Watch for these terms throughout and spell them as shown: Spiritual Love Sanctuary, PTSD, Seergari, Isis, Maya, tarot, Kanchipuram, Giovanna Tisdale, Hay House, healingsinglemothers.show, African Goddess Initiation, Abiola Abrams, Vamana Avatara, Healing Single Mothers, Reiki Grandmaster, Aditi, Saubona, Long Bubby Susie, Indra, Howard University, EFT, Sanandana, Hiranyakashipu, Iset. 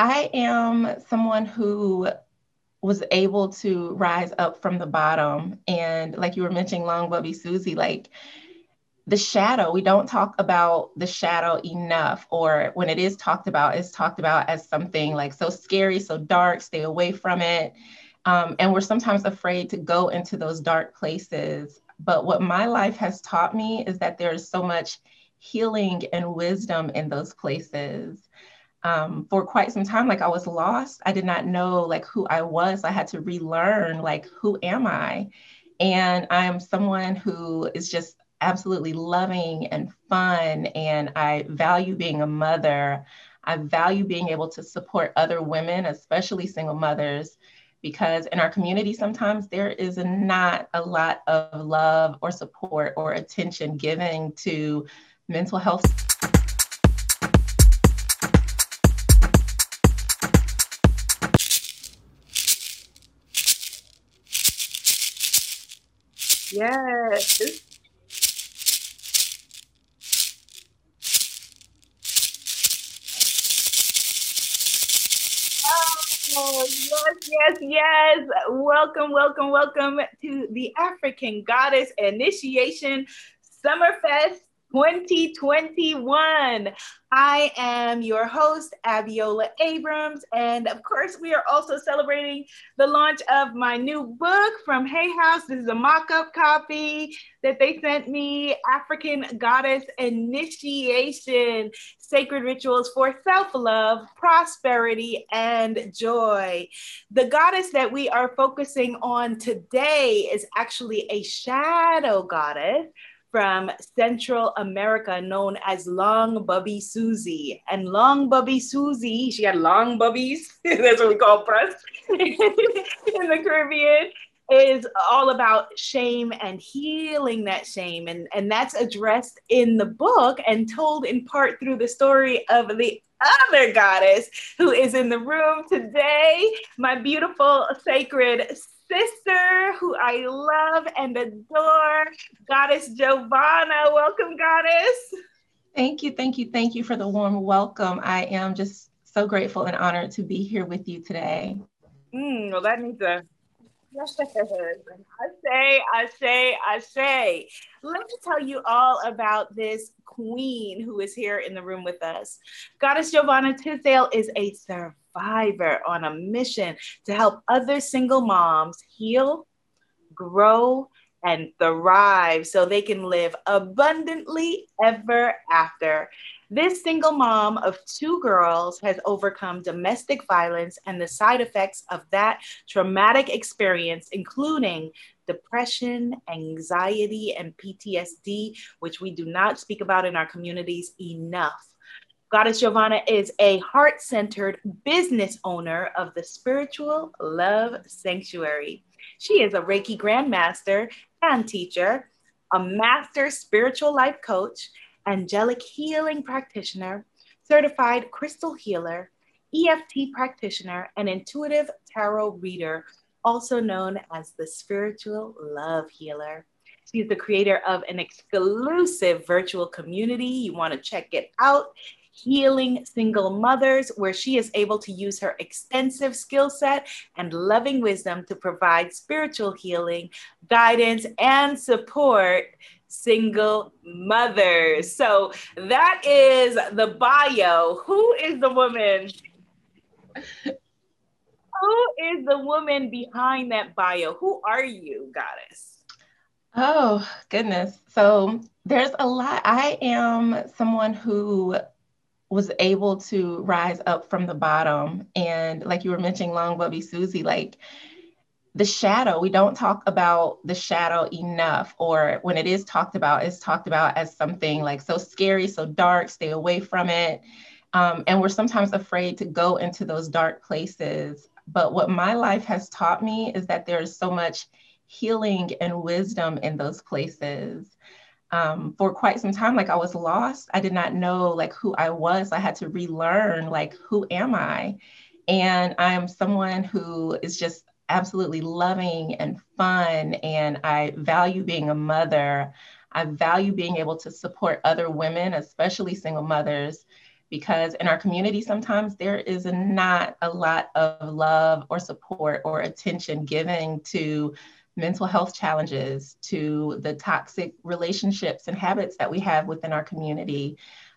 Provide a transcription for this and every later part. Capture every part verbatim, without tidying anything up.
I am someone who was able to rise up from the bottom. And like you were mentioning, Long Bubby Susie, like the shadow, we don't talk about the shadow enough, or when it is talked about, it's talked about as something like so scary, so dark, stay away from it. Um, and we're sometimes afraid to go into those dark places. But what my life has taught me is that there is so much healing and wisdom in those places. Um, for quite some time, like I was lost. I did not know like who I was. I had to relearn like, who am I? And I'm someone who is just absolutely loving and fun. And I value being a mother. I value being able to support other women, especially single mothers, because in our community, sometimes there is not a lot of love or support or attention given to mental health. Yes. Oh, yes, yes, yes. Welcome, welcome, welcome to the African Goddess Initiation Summerfest twenty twenty-one. I am your host, Abiola Abrams. And of course, we are also celebrating the launch of my new book from Hay House. This is a mock-up copy that they sent me, African Goddess Initiation, Sacred Rituals for Self-Love, Prosperity, and Joy. The goddess that we are focusing on today is actually a shadow goddess from Central America known as Long Bubby Susie. And Long Bubby Susie, she had long bubbies, that's what we call breasts in the Caribbean, is all about shame and healing that shame. And, and that's addressed in the book and told in part through the story of the other goddess who is in the room today, my beautiful sacred sister who I love and adore, Goddess Giovanna. Welcome, Goddess. Thank you, thank you, thank you for the warm welcome. I am just so grateful and honored to be here with you today. Mm, well, that needs a yes. I say, I say, I say. Let me tell you all about this queen who is here in the room with us. Goddess Giovanna Tisdale is a survivor on a mission to help other single moms heal, grow, and thrive so they can live abundantly ever after. This single mom of two girls has overcome domestic violence and the side effects of that traumatic experience, including depression, anxiety, and P T S D, which we do not speak about in our communities enough. Goddess Giovanna is a heart-centered business owner of the Spiritual Love Sanctuary. She is a Reiki Grandmaster and teacher, a master spiritual life coach, angelic healing practitioner, certified crystal healer, E F T practitioner, and intuitive tarot reader, also known as the Spiritual Love Healer. She's the creator of an exclusive virtual community. You want to check it out. Healing Single Mothers, where she is able to use her extensive skill set and loving wisdom to provide spiritual healing, guidance, and support single mothers. So that is the bio. Who is the woman? Who is the woman behind that bio? Who are you, Goddess? Oh, goodness. So there's a lot. I am someone who was able to rise up from the bottom. And like you were mentioning, Long Bubby Susie, like the shadow, we don't talk about the shadow enough, or when it is talked about, it's talked about as something like so scary, so dark, stay away from it. Um, and we're sometimes afraid to go into those dark places. But what my life has taught me is that there is so much healing and wisdom in those places. Um, for quite some time, like I was lost. I did not know like who I was. I had to relearn like, who am I? And I'm someone who is just absolutely loving and fun. And I value being a mother. I value being able to support other women, especially single mothers, because in our community, sometimes there is not a lot of love or support or attention given to mental health challenges, to the toxic relationships and habits that we have within our community.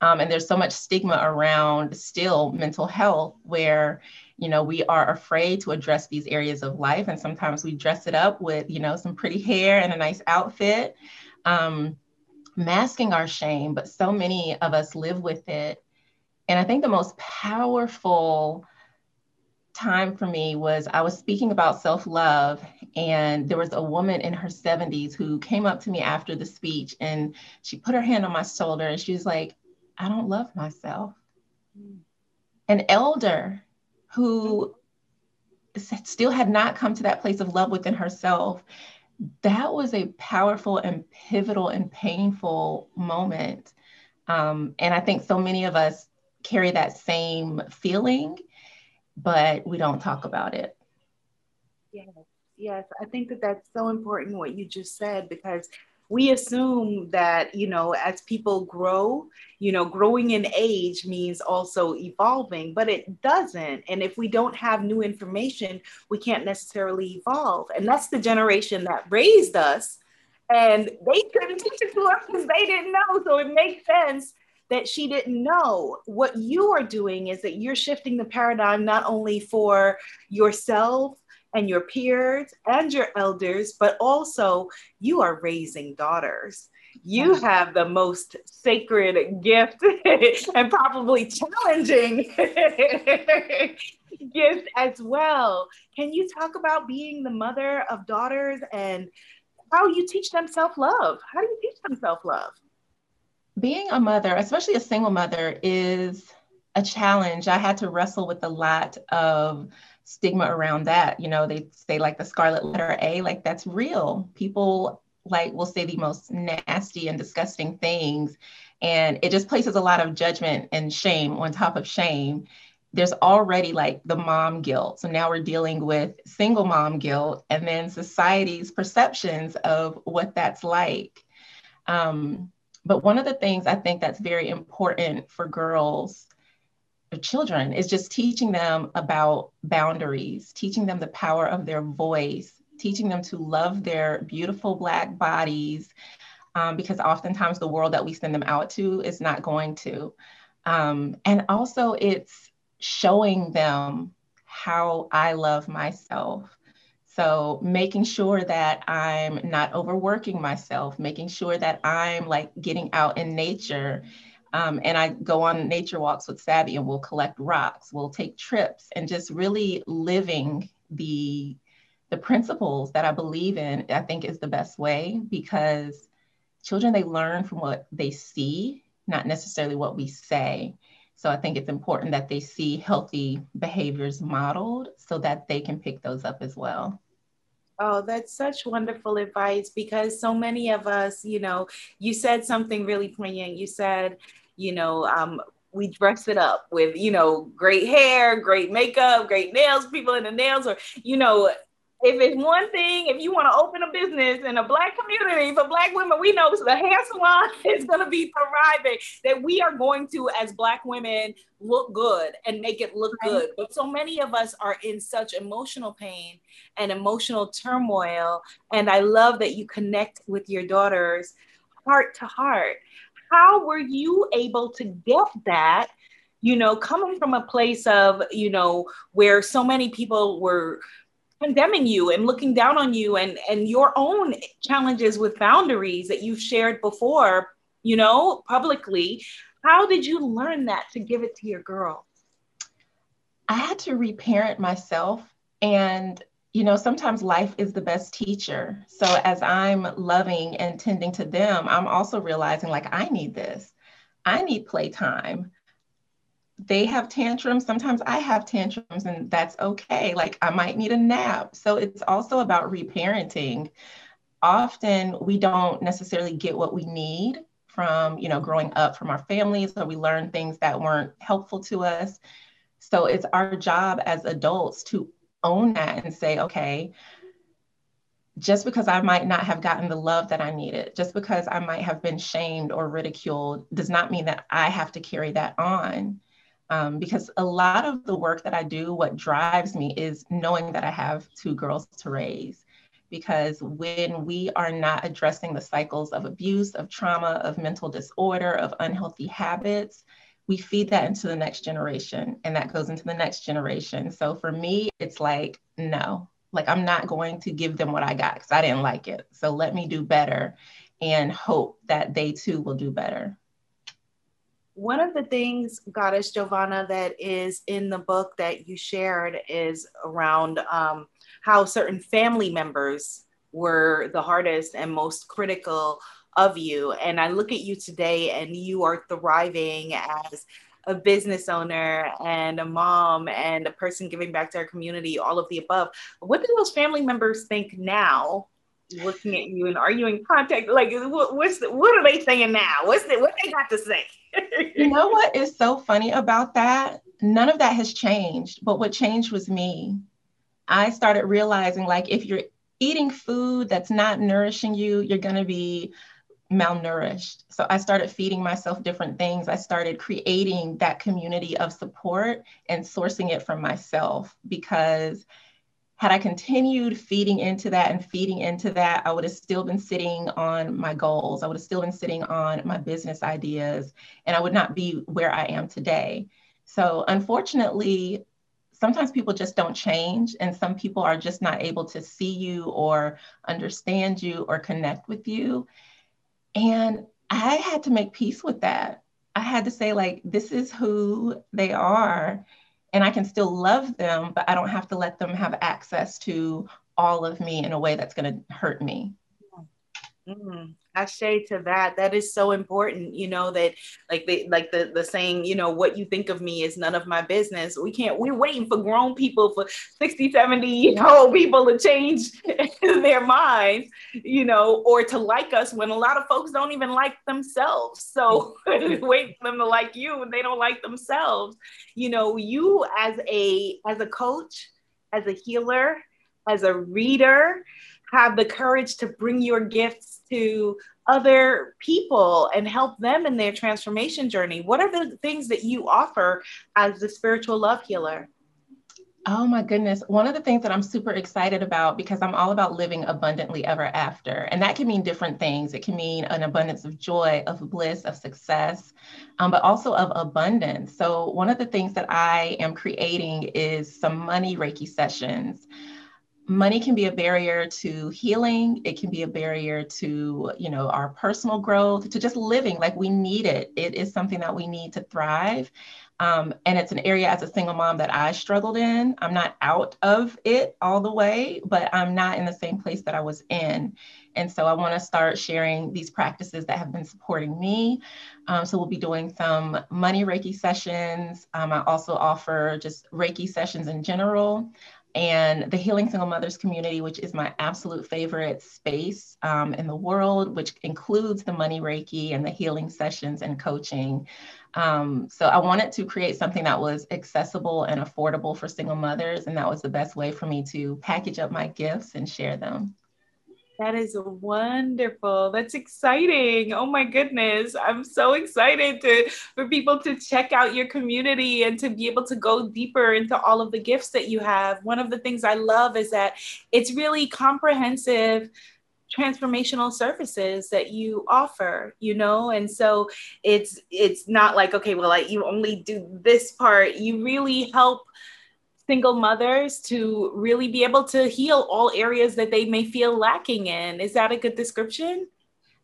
Um, and there's so much stigma around still mental health where, you know, we are afraid to address these areas of life. And sometimes we dress it up with, you know, some pretty hair and a nice outfit, um, masking our shame, but so many of us live with it. And I think the most powerful time for me was I was speaking about self-love, and there was a woman in her seventies who came up to me after the speech, and she put her hand on my shoulder and she was like, I don't love myself. Mm. An elder who still had not come to that place of love within herself. That was a powerful and pivotal and painful moment. Um, and I think so many of us carry that same feeling, but we don't talk about it. Yes, yes. I think that that's so important what you just said, because we assume that, you know, as people grow, you know, growing in age means also evolving, but it doesn't. And if we don't have new information, we can't necessarily evolve. And that's the generation that raised us, and they couldn't teach it to us because they didn't know. So it makes sense that she didn't know. What you are doing is that you're shifting the paradigm, not only for yourself and your peers and your elders, but also you are raising daughters. You have the most sacred gift and probably challenging gift as well. Can you talk about being the mother of daughters and how you teach them self-love? How do you teach them self-love? Being a mother, especially a single mother, is a challenge. I had to wrestle with a lot of stigma around that. You know, they say like the scarlet letter A, like that's real. People like will say the most nasty and disgusting things. And it just places a lot of judgment and shame on top of shame. There's already like the mom guilt. So now we're dealing with single mom guilt, and then society's perceptions of what that's like. Um, but one of the things I think that's very important for girls, children, is just teaching them about boundaries, teaching them the power of their voice, teaching them to love their beautiful Black bodies, um, because oftentimes the world that we send them out to is not going to. Um, and also it's showing them how I love myself. So making sure that I'm not overworking myself, making sure that I'm like getting out in nature. Um, and I go on nature walks with Sabi, and we'll collect rocks, we'll take trips, and just really living the, the principles that I believe in, I think is the best way, because children, they learn from what they see, not necessarily what we say. So I think it's important that they see healthy behaviors modeled so that they can pick those up as well. Oh, that's such wonderful advice, because so many of us, you know, you said something really poignant. You said, you know, um, we dress it up with, you know, great hair, great makeup, great nails, people in the nails, or, you know, if it's one thing, if you want to open a business in a Black community for Black women, we know the hair salon is going to be thriving, that we are going to, as Black women, look good and make it look good. But so many of us are in such emotional pain and emotional turmoil. And I love that you connect with your daughters heart to heart. How were you able to get that, you know, coming from a place of, you know, where so many people were condemning you and looking down on you, and, and your own challenges with boundaries that you've shared before, you know, publicly? How did you learn that to give it to your girls? I had to reparent myself. And, you know, sometimes life is the best teacher. So as I'm loving and tending to them, I'm also realizing like, I need this. I need playtime. They have tantrums. Sometimes I have tantrums, and that's okay. Like I might need a nap. So it's also about reparenting. Often we don't necessarily get what we need from, you know, growing up from our families, or we learn things that weren't helpful to us. So it's our job as adults to own that and say, okay, just because I might not have gotten the love that I needed, just because I might have been shamed or ridiculed, does not mean that I have to carry that on. Um, because a lot of the work that I do, what drives me is knowing that I have two girls to raise. Because when we are not addressing the cycles of abuse, of trauma, of mental disorder, of unhealthy habits, we feed that into the next generation, and that goes into the next generation. So for me, it's like, no, like I'm not going to give them what I got because I didn't like it. So let me do better and hope that they too will do better. One of the things, Goddess Giovanna, that is in the book that you shared is around um, how certain family members were the hardest and most critical of you. And I look at you today and you are thriving as a business owner and a mom and a person giving back to our community, all of the above. What do those family members think now? Looking at you, and are you in contact? Like, what's the, what are they saying now? What's the, what they got to say? You know what is so funny about that? None of that has changed, but what changed was me. I started realizing, like, if you're eating food that's not nourishing you, you're going to be malnourished. So I started feeding myself different things. I started creating that community of support and sourcing it from myself, because had I continued feeding into that and feeding into that, I would have still been sitting on my goals. I would have still been sitting on my business ideas, and I would not be where I am today. So unfortunately, sometimes people just don't change, and some people are just not able to see you or understand you or connect with you. And I had to make peace with that. I had to say, like, this is who they are. And I can still love them, but I don't have to let them have access to all of me in a way that's going to hurt me. Mm-hmm. I say to that, that is so important, you know, that like the, like the, the saying, you know, what you think of me is none of my business. We can't, we're waiting for grown people, for sixty, seventy year old people to change their minds, you know, or to like us when a lot of folks don't even like themselves. So wait for them to like you when they don't like themselves. You know, you as a, as a coach, as a healer, as a reader, have the courage to bring your gifts to other people and help them in their transformation journey. What are the things that you offer as the spiritual love healer? Oh my goodness. One of the things that I'm super excited about, because I'm all about living abundantly ever after. And that can mean different things. It can mean an abundance of joy, of bliss, of success, um, but also of abundance. So one of the things that I am creating is some money Reiki sessions. Money can be a barrier to healing. It can be a barrier to, you know, our personal growth, to just living. Like, we need it. It is something that we need to thrive. Um, and it's an area as a single mom that I struggled in. I'm not out of it all the way, but I'm not in the same place that I was in. And so I want to start sharing these practices that have been supporting me. Um, so we'll be doing some money Reiki sessions. Um, I also offer just Reiki sessions in general. And the Healing Single Mothers community, which is my absolute favorite space um, in the world, which includes the money Reiki and the healing sessions and coaching. Um, so I wanted to create something that was accessible and affordable for single mothers. And that was the best way for me to package up my gifts and share them. That is wonderful. That's exciting. Oh my goodness. I'm so excited to, for people to check out your community and to be able to go deeper into all of the gifts that you have. One of the things I love is that it's really comprehensive, transformational services that you offer, you know? And so it's, it's not like, okay, well, I, you only do this part. You really help single mothers to really be able to heal all areas that they may feel lacking in. Is that a good description?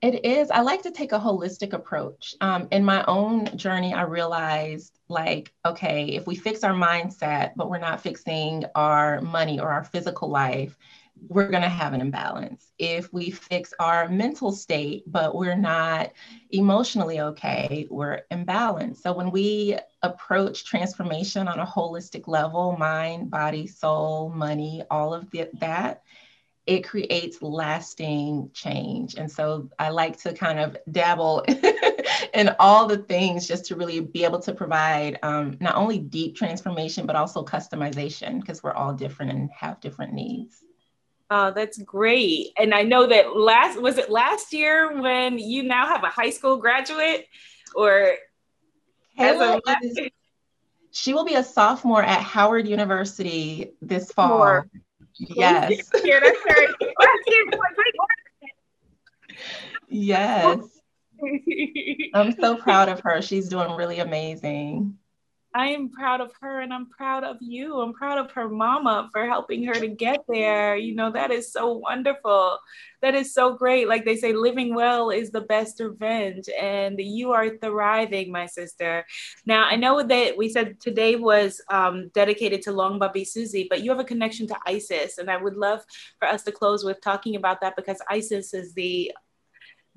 It is. I like to take a holistic approach. Um, in my own journey, I realized, like, okay, if we fix our mindset, but we're not fixing our money or our physical life, we're going to have an imbalance. If we fix our mental state, but we're not emotionally okay, we're imbalanced. So when we approach transformation on a holistic level, mind, body, soul, money, all of the, that, it creates lasting change. And so I like to kind of dabble in all the things just to really be able to provide um, not only deep transformation, but also customization, because we're all different and have different needs. Oh, that's great. And I know that last, was it last year when you now have a high school graduate or? Kayla, as a, she will be a sophomore at Howard University this fall. More. Yes. Yeah, that's right. Yes. I'm so proud of her. She's doing really amazing. I am proud of her, and I'm proud of you. I'm proud of her mama for helping her to get there. You know, that is so wonderful. That is so great. Like they say, living well is the best revenge, and you are thriving, my sister. Now, I know that we said today was um, dedicated to Longbabi Susie, but you have a connection to Isis, and I would love for us to close with talking about that, because Isis is the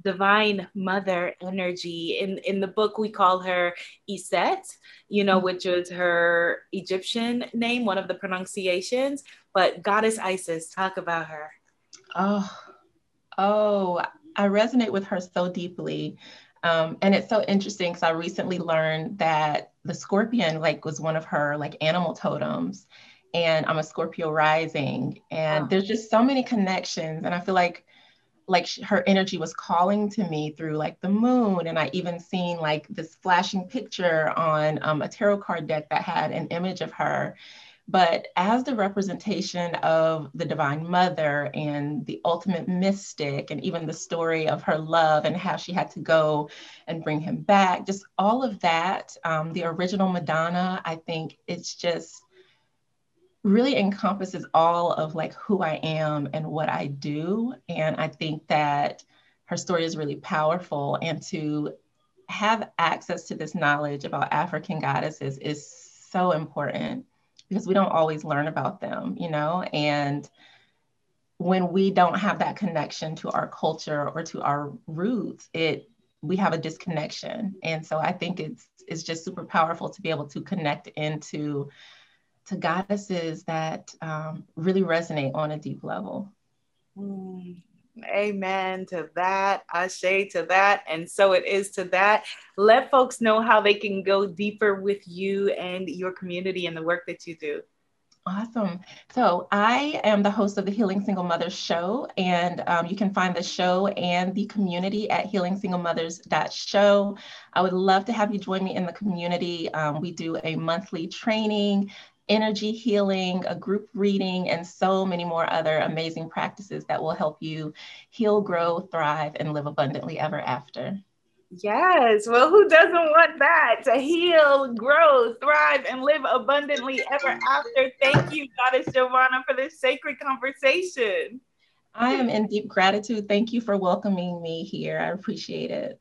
divine mother energy. In in the book, we call her Iset, you know, which is her Egyptian name, one of the pronunciations, but Goddess Isis, talk about her. Oh, oh, I resonate with her so deeply. Um, and it's so interesting because I recently learned that the scorpion, like, was one of her, like, animal totems. And I'm a Scorpio rising. And oh. There's just so many connections. And I feel like like she, her energy was calling to me through like the moon. And I even seen like this flashing picture on um, a tarot card deck that had an image of her. But as the representation of the Divine Mother and the ultimate mystic, and even the story of her love and how she had to go and bring him back, just all of that, um, the original Madonna, I think it's just really encompasses all of like who I am and what I do. And I think that her story is really powerful, and to have access to this knowledge about African goddesses is so important because we don't always learn about them, you know, and when we don't have that connection to our culture or to our roots, it we have a disconnection. And so I think it's it's just super powerful to be able to connect into to goddesses that um, really resonate on a deep level. Mm, amen to that, ashe to that, and so it is to that. Let folks know how they can go deeper with you and your community and the work that you do. Awesome. So I am the host of the Healing Single Mothers Show, and um, you can find the show and the community at healing single mothers dot show. I would love to have you join me in the community. Um, we do a monthly training, energy healing, a group reading, and so many more other amazing practices that will help you heal, grow, thrive, and live abundantly ever after. Yes. Well, who doesn't want that? To heal, grow, thrive, and live abundantly ever after. Thank you, Goddess Giovanna, for this sacred conversation. I am in deep gratitude. Thank you for welcoming me here. I appreciate it.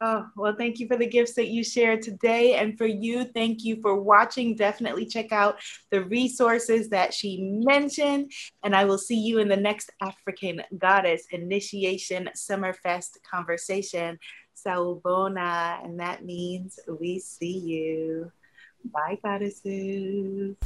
Oh, well, thank you for the gifts that you shared today. And for you, thank you for watching. Definitely check out the resources that she mentioned. And I will see you in the next African Goddess Initiation Summerfest conversation. Saubona, and that means we see you. Bye, goddesses.